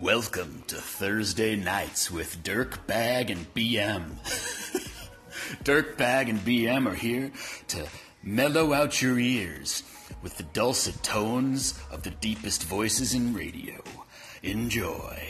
Welcome to Thursday Nights with Dirk, Bag, and BM. Dirk, Bag, and BM are here to mellow out your ears with the dulcet tones of the deepest voices in radio. Enjoy.